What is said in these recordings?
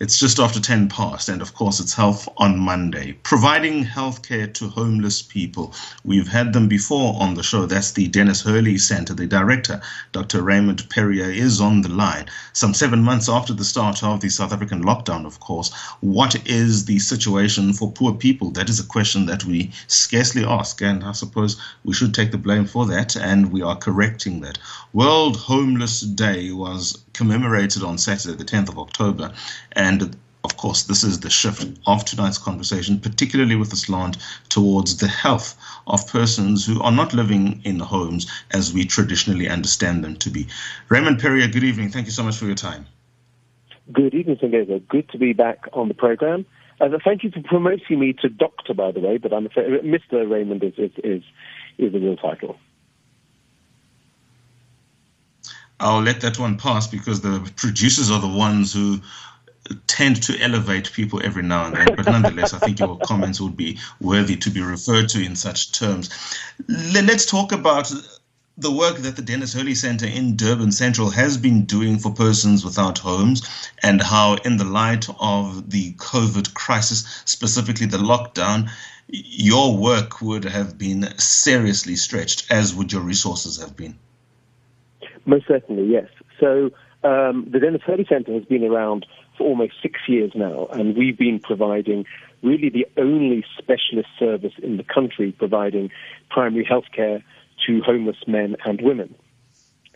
It's just after 10 past, and of course, it's Health on Monday, providing healthcare to homeless people. We've had them before on the show. That's the Denis Hurley Centre. The director, Dr. Raymond Perrier, is on the line. Some 7 months after the start of the South African lockdown, of course, what is the situation for poor people? That is a question that we scarcely ask, and I suppose we should take the blame for that, and we are correcting that. World Homeless Day was commemorated on Saturday, the 10th of October, and of course, this is the shift of tonight's conversation, particularly with the slant towards the health of persons who are not living in homes as we traditionally understand them to be. Raymond Perrier, good evening. Thank you so much for your time. Good evening, Sengeza. Good to be back on the program. Thank you for promoting me to doctor, by the way, but I'm afraid Mr. Raymond is the real title. I'll let that one pass because the producers are the ones who tend to elevate people every now and then, but nonetheless, I think your comments would be worthy to be referred to in such terms. Let's talk about the work that the Denis Hurley Centre in Durban Central has been doing for persons without homes, and how in the light of the COVID crisis, specifically the lockdown, your work would have been seriously stretched, as would your resources have been. Most certainly, yes. So the Denis Hurley Centre has been around for almost 6 years now, and we've been providing really the only specialist service in the country providing primary health care to homeless men and women.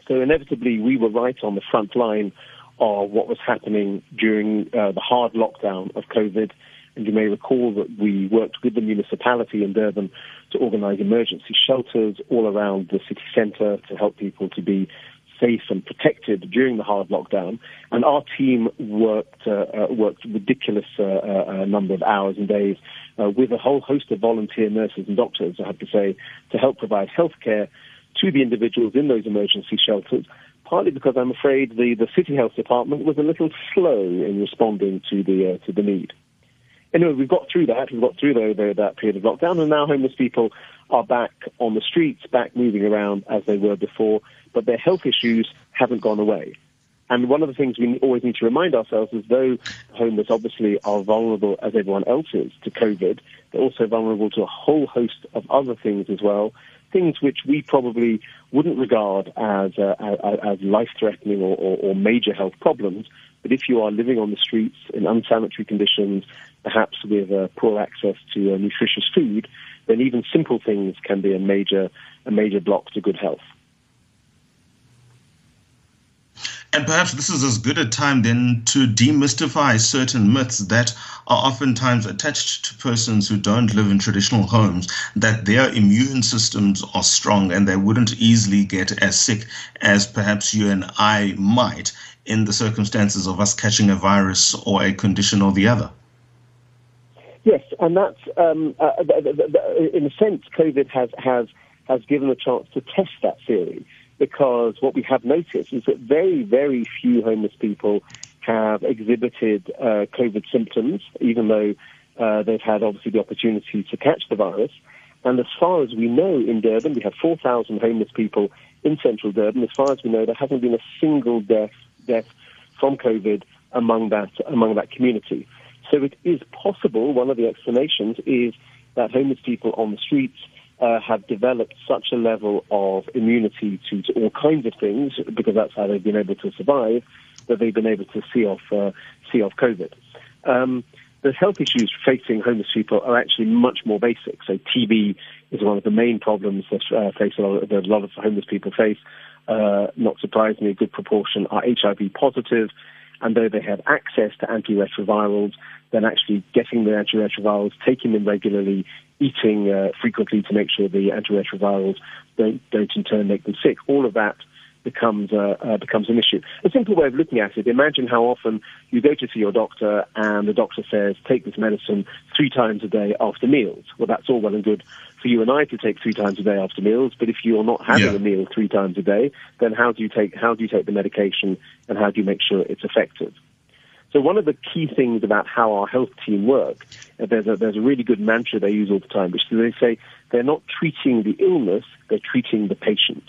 So inevitably, we were right on the front line of what was happening during the hard lockdown of COVID. And you may recall that we worked with the municipality in Durban to organise emergency shelters all around the city centre to help people to be safe and protected during the hard lockdown. And our team worked ridiculous number of hours and days with a whole host of volunteer nurses and doctors, I have to say, to help provide healthcare to the individuals in those emergency shelters, partly because I'm afraid the city health department was a little slow in responding to the need. Anyway, we've got through that. We've got through that period of lockdown, and now homeless people are back on the streets, back moving around as they were before, but their health issues haven't gone away. And one of the things we always need to remind ourselves is though homeless obviously are vulnerable, as everyone else is, to COVID, they're also vulnerable to a whole host of other things as well, things which we probably wouldn't regard as life-threatening or major health problems. But if you are living on the streets in unsanitary conditions, perhaps with poor access to nutritious food, then even simple things can be a major block to good health. And perhaps this is as good a time then to demystify certain myths that are oftentimes attached to persons who don't live in traditional homes, that their immune systems are strong and they wouldn't easily get as sick as perhaps you and I might in the circumstances of us catching a virus or a condition or the other. Yes, and that's, in a sense, COVID has given a chance to test that theory, because what we have noticed is that very, very few homeless people have exhibited COVID symptoms, even though they've had, obviously, the opportunity to catch the virus. And as far as we know in Durban, we have 4,000 homeless people in central Durban. As far as we know, there hasn't been a single death from COVID among that community. So it is possible, one of the explanations is that homeless people on the streets have developed such a level of immunity to all kinds of things, because that's how they've been able to survive, that they've been able to see off COVID. The health issues facing homeless people are actually much more basic. So TB is one of the main problems that a lot of homeless people face. Not surprisingly, a good proportion are HIV positive. And though they have access to antiretrovirals, then actually getting the antiretrovirals, taking them regularly, eating frequently to make sure the antiretrovirals don't in turn make them sick, all of that becomes an issue. A simple way of looking at it, imagine how often you go to see your doctor and the doctor says, take this medicine 3 times a day after meals. Well, that's all well and good for you and I to take 3 times a day after meals, but if you're not having a meal 3 times a day, then how do you take the medication and how do you make sure it's effective? So one of the key things about how our health team work, there's a really good mantra they use all the time, which they say they're not treating the illness, they're treating the patient.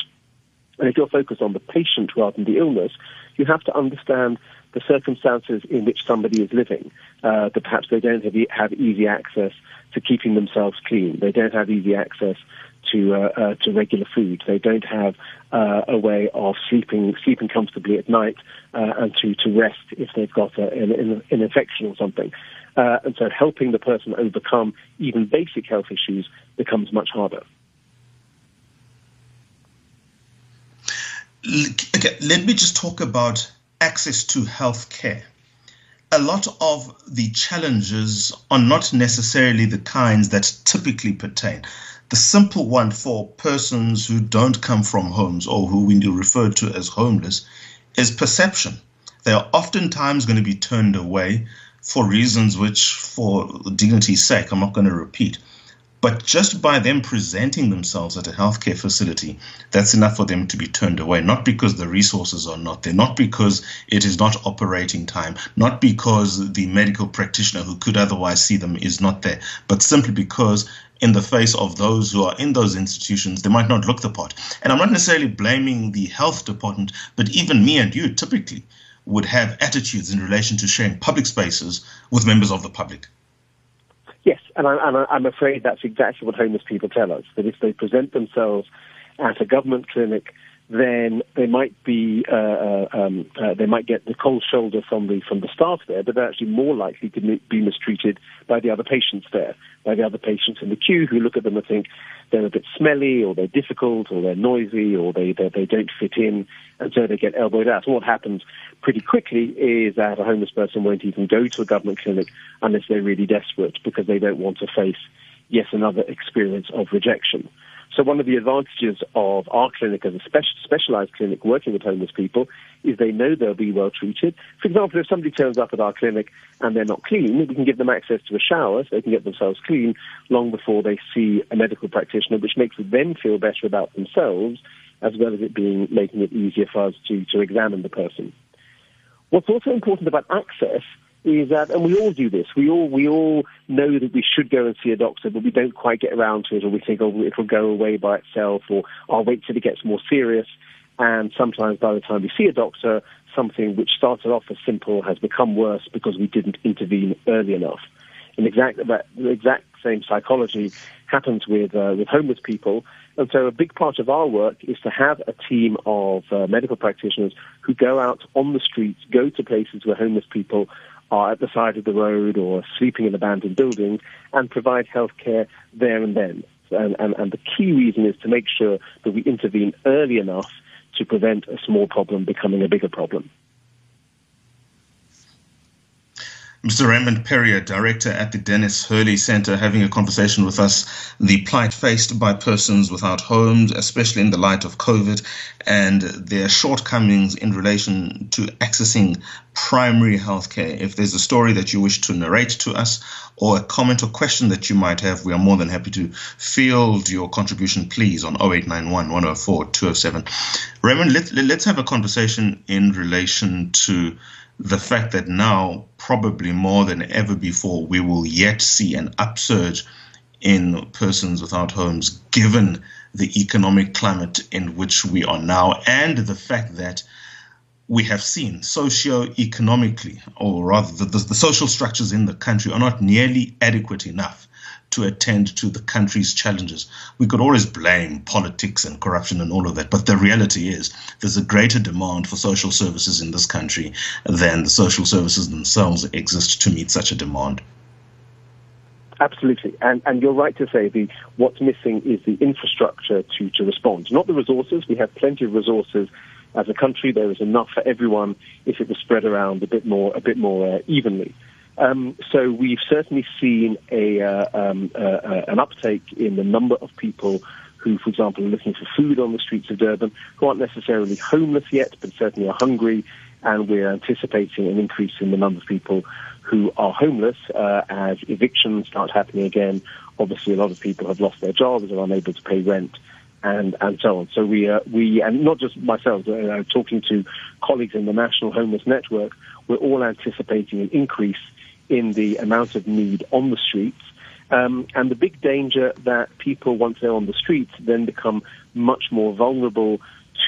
And if you're focused on the patient rather than the illness, you have to understand the circumstances in which somebody is living, that perhaps they don't have easy access to keeping themselves clean. They don't have easy access to regular food. They don't have a way of sleeping comfortably at night and to rest if they've got an infection or something. And so helping the person overcome even basic health issues becomes much harder. Okay, let me just talk about access to health care. A lot of the challenges are not necessarily the kinds that typically pertain. The simple one for persons who don't come from homes or who we refer to as homeless is perception. They are oftentimes going to be turned away for reasons which, for dignity's sake, I'm not going to repeat. But just by them presenting themselves at a healthcare facility, that's enough for them to be turned away, not because the resources are not there, not because it is not operating time, not because the medical practitioner who could otherwise see them is not there, but simply because in the face of those who are in those institutions, they might not look the part. And I'm not necessarily blaming the health department, but even me and you typically would have attitudes in relation to sharing public spaces with members of the public. Yes, and I'm afraid that's exactly what homeless people tell us, that if they present themselves at a government clinic, then they might be they might get the cold shoulder from the staff there, but they're actually more likely to be mistreated by the other patients there, by the other patients in the queue who look at them and think they're a bit smelly, or they're difficult, or they're noisy, or they don't fit in, and so they get elbowed out. So what happens pretty quickly is that a homeless person won't even go to a government clinic unless they're really desperate, because they don't want to face yet another experience of rejection. So one of the advantages of our clinic as a specialized clinic working with homeless people is they know they'll be well treated. For example, if somebody turns up at our clinic and they're not clean, we can give them access to a shower so they can get themselves clean long before they see a medical practitioner, which makes them feel better about themselves, as well as it making it easier for us to examine the person. What's also important about access is that, and we all do this, we all know that we should go and see a doctor, but we don't quite get around to it, or we think, oh, it'll go away by itself, or I'll wait till it gets more serious. And sometimes by the time we see a doctor, something which started off as simple has become worse because we didn't intervene early enough. And the exact same psychology happens with homeless people. And so a big part of our work is to have a team of medical practitioners who go out on the streets, go to places where homeless people are at the side of the road or sleeping in abandoned buildings, and provide health care there and then. And the key reason is to make sure that we intervene early enough to prevent a small problem becoming a bigger problem. Mr. Raymond Perrier, Director at the Denis Hurley Centre, having a conversation with us, the plight faced by persons without homes, especially in the light of COVID, and their shortcomings in relation to accessing primary healthcare. If there's a story that you wish to narrate to us, or a comment or question that you might have, we are more than happy to field your contribution, please, on 0891 104 207. Raymond, let's have a conversation in relation to the fact that now, probably more than ever before, we will yet see an upsurge in persons without homes, given the economic climate in which we are now, and the fact that we have seen socio-economically, or rather the social structures in the country are not nearly adequate enough to attend to the country's challenges. We could always blame politics and corruption and all of that, but the reality is there's a greater demand for social services in this country than the social services themselves exist to meet such a demand. Absolutely, and you're right to say what's missing is the infrastructure to respond, not the resources. We have plenty of resources as a country. There is enough for everyone if it was spread around a bit more evenly. So we've certainly seen an uptake in the number of people who, for example, are looking for food on the streets of Durban, who aren't necessarily homeless yet, but certainly are hungry. And we're anticipating an increase in the number of people who are homeless as evictions start happening again. Obviously, a lot of people have lost their jobs and are unable to pay rent, and so on. So we and not just myself, talking to colleagues in the National Homeless Network, we're all anticipating an increase in the amount of need on the streets. And the big danger that people, once they're on the streets, then become much more vulnerable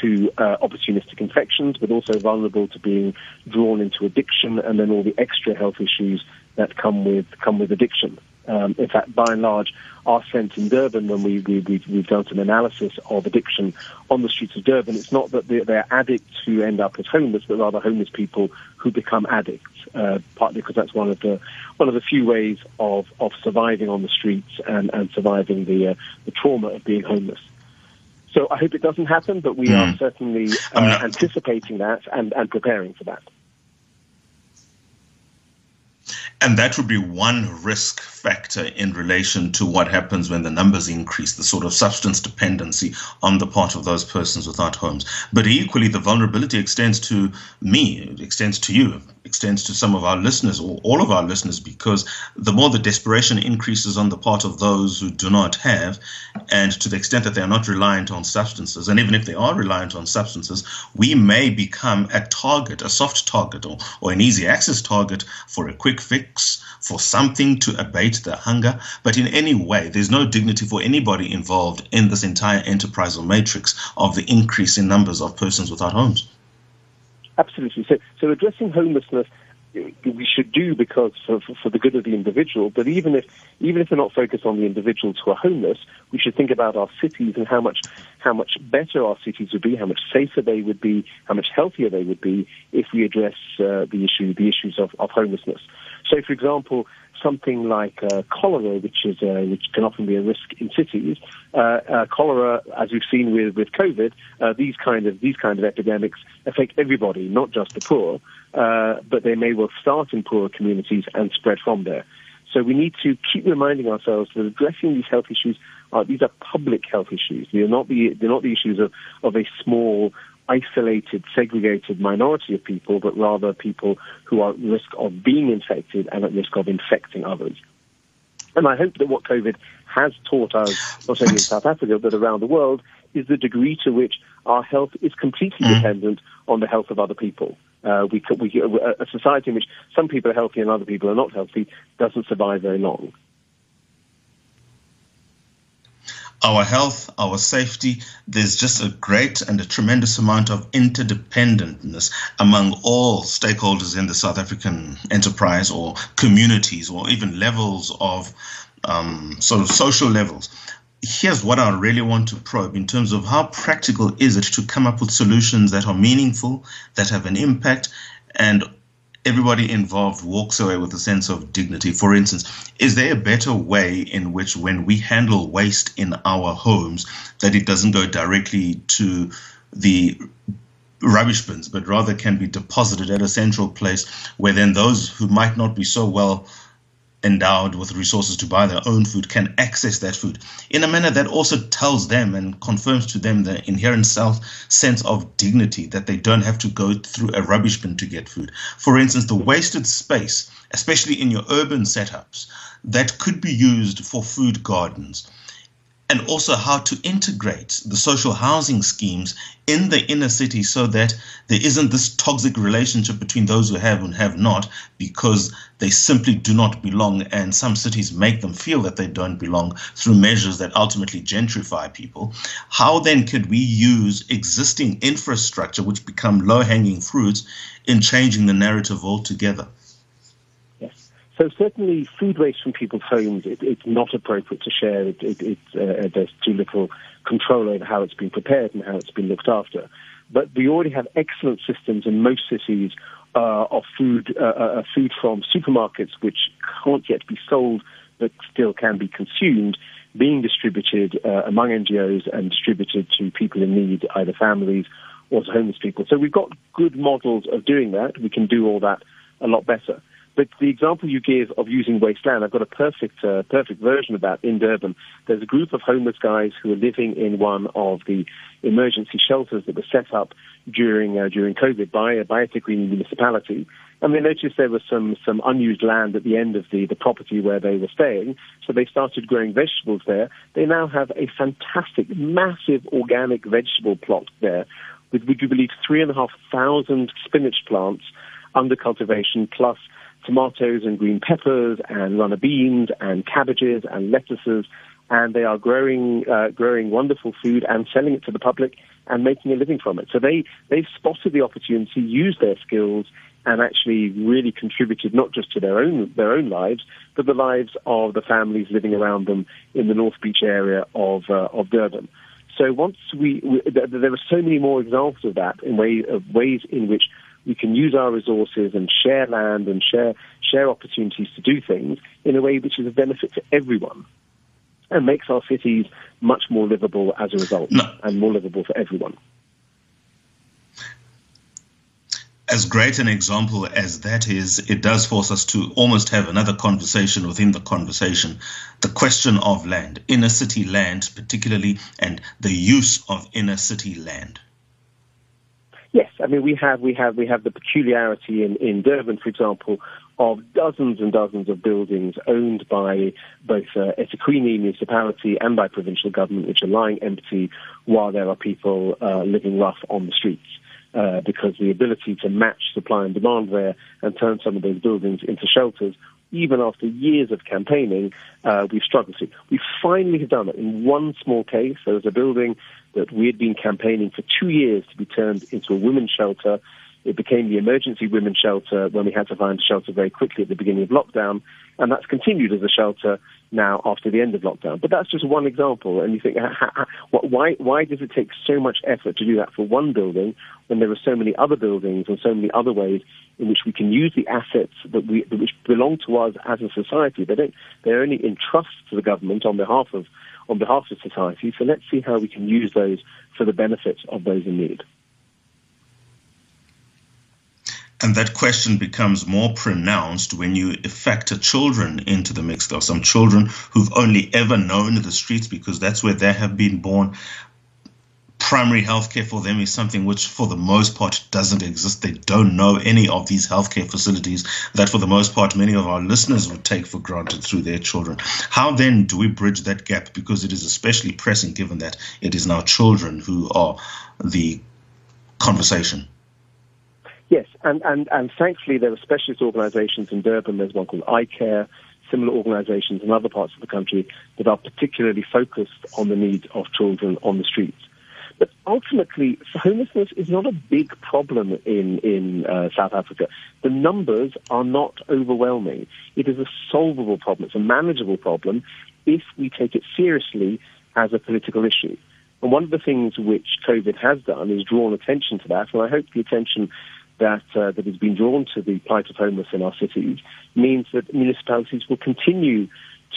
to opportunistic infections, but also vulnerable to being drawn into addiction and then all the extra health issues that come with addiction. In fact, by and large, our sense in Durban, when we've done some analysis of addiction on the streets of Durban, it's not that they're addicts who end up as homeless, but rather homeless people who become addicts. Partly because that's one of the few ways of surviving on the streets and surviving the trauma of being homeless. So I hope it doesn't happen, but we are certainly anticipating that and preparing for that. And that would be one risk factor in relation to what happens when the numbers increase, the sort of substance dependency on the part of those persons without homes. But equally, the vulnerability extends to me, it extends to you, extends to some of our listeners or all of our listeners, because the more the desperation increases on the part of those who do not have, and to the extent that they are not reliant on substances, and even if they are reliant on substances, we may become a target, a soft target or an easy access target for a quick fix, for something to abate the hunger. But in any way, there's no dignity for anybody involved in this entire enterprise or matrix of the increase in numbers of persons without homes. Absolutely. So addressing homelessness, we should do because for the good of the individual. But even if we're not focused on the individuals who are homeless, we should think about our cities and how much better our cities would be, how much safer they would be, how much healthier they would be if we address the issues of homelessness. So, for example, something like cholera, which can often be a risk in cities. Cholera, as we've seen with COVID, these kind of epidemics affect everybody, not just the poor, but they may well start in poorer communities and spread from there. So we need to keep reminding ourselves that addressing these health issues, these are public health issues. They're not the issues of a small, isolated, segregated minority of people, but rather people who are at risk of being infected and at risk of infecting others. And I hope that what COVID has taught us, not only in South Africa, but around the world, is the degree to which our health is completely dependent on the health of other people. A society in which some people are healthy and other people are not healthy doesn't survive very long. Our health, our safety, there's just a great and a tremendous amount of interdependentness among all stakeholders in the South African enterprise or communities or even levels of sort of social levels. Here's what I really want to probe in terms of how practical is it to come up with solutions that are meaningful, that have an impact, and everybody involved walks away with a sense of dignity. For instance, is there a better way in which when we handle waste in our homes that it doesn't go directly to the rubbish bins, but rather can be deposited at a central place where then those who might not be so well endowed with resources to buy their own food can access that food in a manner that also tells them and confirms to them the inherent sense of dignity that they don't have to go through a rubbish bin to get food. For instance, the wasted space, especially in your urban setups, that could be used for food gardens. And also how to integrate the social housing schemes in the inner city so that there isn't this toxic relationship between those who have and have not, because they simply do not belong, and some cities make them feel that they don't belong through measures that ultimately gentrify people. How then could we use existing infrastructure, which become low-hanging fruits, in changing the narrative altogether? So certainly food waste from people's homes, it's not appropriate to share. There's too little control over how it's been prepared and how it's been looked after. But we already have excellent systems in most cities of food from supermarkets, which can't yet be sold but still can be consumed, being distributed among NGOs and distributed to people in need, either families or to homeless people. So we've got good models of doing that. We can do all that a lot better. But the example you give of using wasteland, I've got a perfect version of that in Durban. There's a group of homeless guys who are living in one of the emergency shelters that were set up during COVID by Etiquini municipality. And they noticed there was some unused land at the end of the property where they were staying, so they started growing vegetables there. They now have a fantastic, massive organic vegetable plot there with, would you believe, 3,500 spinach plants under cultivation, plus tomatoes and green peppers and runner beans and cabbages and lettuces, and they are growing wonderful food and selling it to the public and making a living from it. So they've spotted the opportunity, used their skills, and actually really contributed not just to their own lives, but the lives of the families living around them in the North Beach area of Durban. So once there are so many more examples of that, in ways in which we can use our resources and share land and share opportunities to do things in a way which is a benefit to everyone, and makes our cities much more livable as a result, and more livable for everyone. As great an example as that is, it does force us to almost have another conversation within the conversation. The question of land, inner city land particularly, and the use of inner city land. Yes, I mean, we have the peculiarity in Durban, for example, of dozens and dozens of buildings owned by both Etiquini municipality and by provincial government, which are lying empty while there are people living rough on the streets. Because the ability to match supply and demand there and turn some of those buildings into shelters, even after years of campaigning, we've struggled to. We finally have done it in one small case. There was a building that we had been campaigning for 2 years to be turned into a women's shelter. It became the emergency women's shelter when we had to find a shelter very quickly at the beginning of lockdown, and that's continued as a shelter now after the end of lockdown. But that's just one example, and you think, why does it take so much effort to do that for one building when there are so many other buildings and so many other ways in which we can use the assets which belong to us as a society? They're only in trust to the government on behalf of society, so let's see how we can use those for the benefit of those in need. And that question becomes more pronounced when you factor children into the mix. There are some children who've only ever known the streets because that's where they have been born. Primary healthcare for them is something which, for the most part, doesn't exist. They don't know any of these healthcare facilities that, for the most part, many of our listeners would take for granted through their children. How then do we bridge that gap? Because it is especially pressing, given that it is now children who are the conversation. Yes, and thankfully there are specialist organisations in Durban. There's one called iCare, similar organisations in other parts of the country that are particularly focused on the needs of children on the streets. But ultimately, homelessness is not a big problem in South Africa. The numbers are not overwhelming. It is a solvable problem. It's a manageable problem if we take it seriously as a political issue. And one of the things which COVID has done is drawn attention to that, and I hope the attention that has been drawn to the plight of homeless in our cities means that municipalities will continue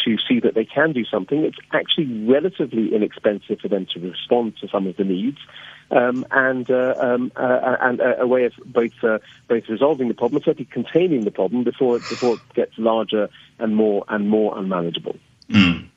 to see that they can do something. It's actually relatively inexpensive for them to respond to some of the needs, and a way of both resolving the problem, certainly containing the problem before it gets larger and more unmanageable. Mm.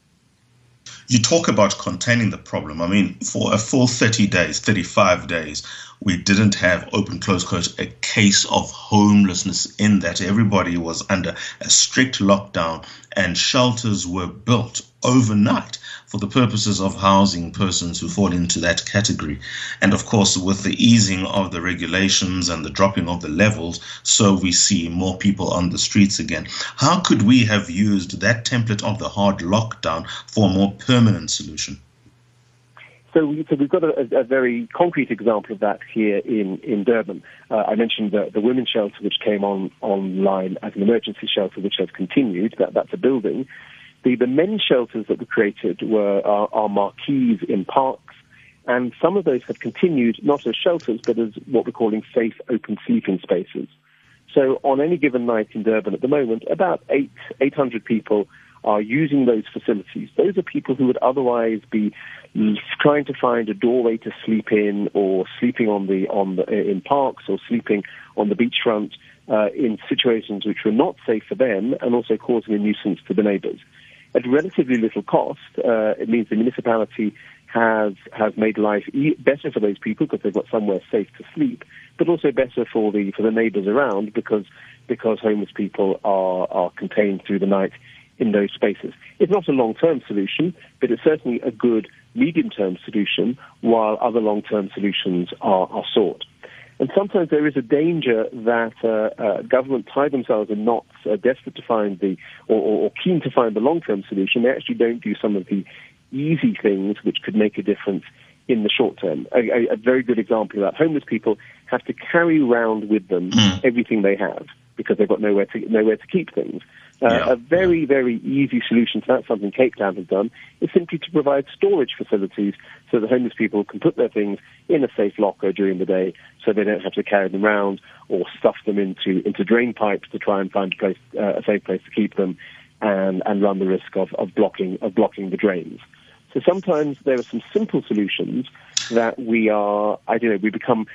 You talk about containing the problem. I mean, for a full 30 days, 35 days, we didn't have open, close quote, a case of homelessness in that. Everybody was under a strict lockdown and shelters were built overnight for the purposes of housing persons who fall into that category. And of course, with the easing of the regulations and the dropping of the levels, so we see more people on the streets again. How could we have used that template of the hard lockdown for a more permanent solution? So we've got a very concrete example of that here in Durban. I mentioned the women's shelter, which came online as an emergency shelter, which has continued. That's a building. The men's shelters that were created are marquees in parks, and some of those have continued not as shelters but as what we're calling safe open sleeping spaces. So on any given night in Durban at the moment, about 800 people are using those facilities. Those are people who would otherwise be trying to find a doorway to sleep in, or sleeping in parks, or sleeping on the beachfront in situations which were not safe for them and also causing a nuisance to the neighbours. At relatively little cost, it means the municipality has made life better for those people because they've got somewhere safe to sleep, but also better for the neighbours around because homeless people are contained through the night in those spaces. It's not a long-term solution, but it's certainly a good medium-term solution while other long-term solutions are sought. And sometimes there is a danger that government tie themselves in knots, desperate to find or keen to find the long-term solution. They actually don't do some of the easy things which could make a difference in the short term. A very good example of that. Homeless people have to carry round with them everything they have because they've got nowhere to keep things. A very, very easy solution to that, something Cape Town has done, is simply to provide storage facilities so that homeless people can put their things in a safe locker during the day so they don't have to carry them around or stuff them into drain pipes to try and find a safe place to keep them and run the risk of blocking the drains. So sometimes there are some simple solutions that we become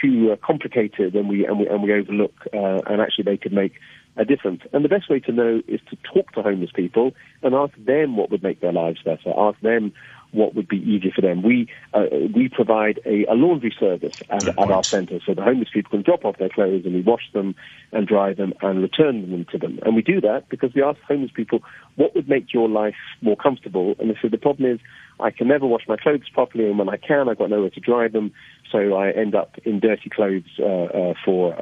too complicated and we overlook, and actually they could make a difference. And the best way to know is to talk to homeless people and ask them what would make their lives better. Ask them what would be easier for them. We provide a laundry service at our centre, so the homeless people can drop off their clothes and we wash them and dry them and return them to them. And we do that because we ask homeless people, what would make your life more comfortable? And they say, the problem is I can never wash my clothes properly, and when I can, I've got nowhere to dry them, so I end up in dirty clothes for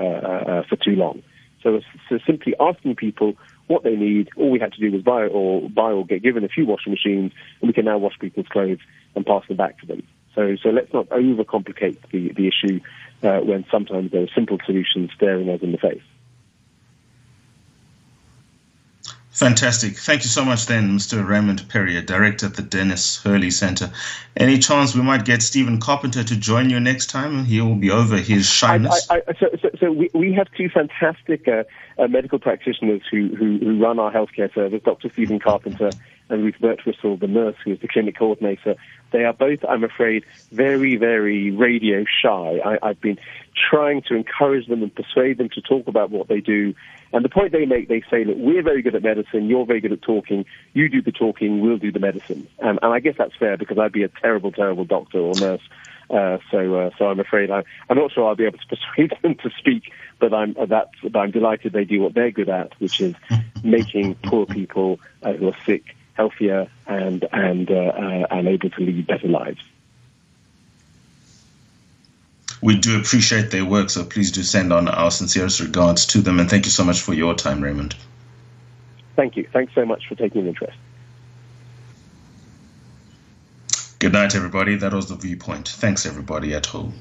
too long. So simply asking people what they need, all we had to do was buy or get given a few washing machines, and we can now wash people's clothes and pass them back to them. So let's not overcomplicate the issue when sometimes there are simple solutions staring us in the face. Fantastic. Thank you so much then, Mr. Raymond Perrier, Director at the Denis Hurley Centre. Any chance we might get Stephen Carpenter to join you next time? He will be over his shyness. So we have two fantastic medical practitioners who run our healthcare service, Dr. Stephen Carpenter and Ruth Bertwissel, the nurse who is the clinic coordinator. They are both, I'm afraid, very, very radio shy. I've been trying to encourage them and persuade them to talk about what they do. And the point they make, they say, look, we're very good at medicine, you're very good at talking, you do the talking, we'll do the medicine. And I guess that's fair because I'd be a terrible, terrible doctor or nurse. So I'm afraid I'm not sure I'll be able to persuade them to speak, but I'm delighted they do what they're good at, which is making poor people who are sick healthier and able to lead better lives. We do appreciate their work, so please do send on our sincerest regards to them, and thank you so much for your time, Raymond. Thank you. Thanks so much for taking an interest. Good night, everybody. That was The Viewpoint. Thanks, everybody at home.